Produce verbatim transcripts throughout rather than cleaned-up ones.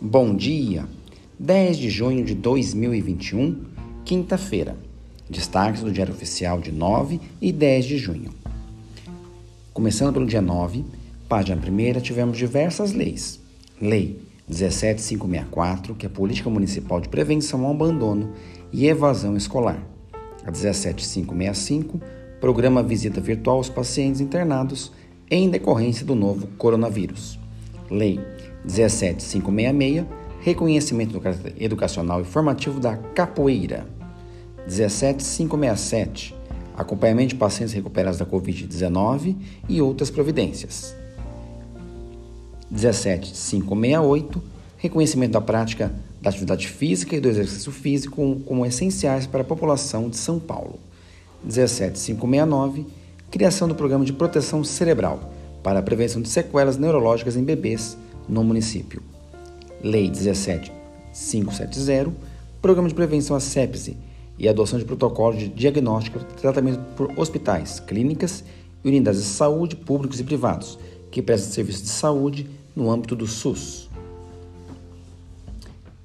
Bom dia, dez de junho de dois mil e vinte e um, quinta-feira. Destaques do Diário Oficial de nove e dez de junho. Começando pelo dia nove, página primeira, tivemos diversas leis. Lei dezessete mil quinhentos e sessenta e quatro, que é a Política Municipal de Prevenção ao Abandono e Evasão Escolar. A dezessete mil quinhentos e sessenta e cinco, Programa Visita Virtual aos Pacientes Internados em decorrência do novo coronavírus. Lei dezessete mil quinhentos e sessenta e seis, Reconhecimento Educacional e Formativo da Capoeira. dezessete mil quinhentos e sessenta e sete, Acompanhamento de Pacientes Recuperados da covid dezenove e Outras Providências. dezessete mil quinhentos e sessenta e oito, Reconhecimento da Prática da Atividade Física e do Exercício Físico como essenciais para a população de São Paulo. dezessete mil quinhentos e sessenta e nove, Criação do Programa de Proteção Cerebral para a Prevenção de Sequelas Neurológicas em Bebês no município. Lei dezessete mil quinhentos e setenta, Programa de Prevenção à Sepse e Adoção de Protocolo de Diagnóstico e Tratamento por Hospitais, Clínicas e Unidades de Saúde Públicos e Privados que prestam serviços de saúde no âmbito do SUS.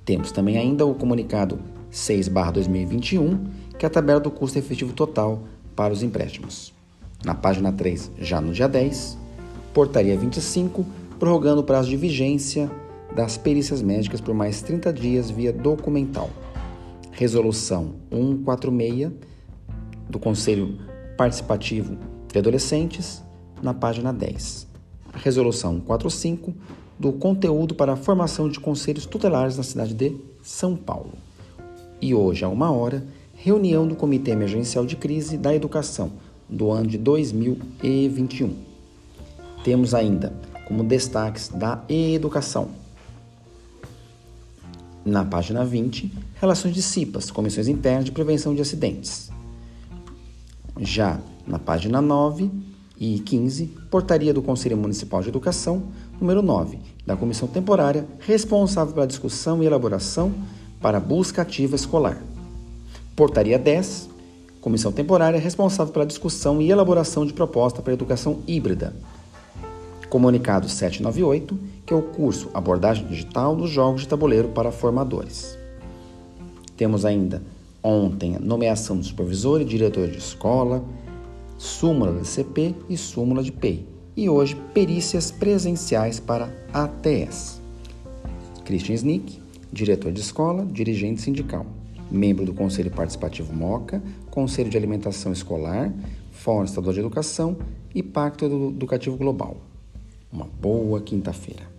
Temos também ainda o comunicado seis barra dois mil e vinte e um, que é a tabela do custo efetivo total para os empréstimos. Na página três, já no dia dez, Portaria vinte e cinco, prorrogando o prazo de vigência das perícias médicas por mais trinta dias via documental. Resolução cento e quarenta e seis, do Conselho Participativo de Adolescentes, na página dez. Resolução cento e quarenta e cinco, do Conteúdo para a Formação de Conselhos Tutelares na cidade de São Paulo. E hoje, à uma hora, reunião do Comitê Emergencial de Crise da Educação do ano de dois mil e vinte e um. Temos ainda como destaques da educação. Na página vinte, relações de CIPAS, Comissões Internas de Prevenção de Acidentes. Já na página nove e quinze, Portaria do Conselho Municipal de Educação, número nove, da Comissão Temporária, responsável pela discussão e elaboração para a busca ativa escolar. Portaria dez, Comissão Temporária, responsável pela discussão e elaboração de proposta para a educação híbrida. Comunicado setecentos e noventa e oito, que é o curso Abordagem Digital dos Jogos de Tabuleiro para Formadores. Temos ainda ontem a nomeação do supervisor e diretor de escola, súmula da I C P e súmula de P E I. E hoje, perícias presenciais para A T E S. Christian Snick, diretor de escola, dirigente sindical, membro do Conselho Participativo MOCA, Conselho de Alimentação Escolar, Fórum Estadual de Educação e Pacto Educativo Global. Uma boa quinta-feira.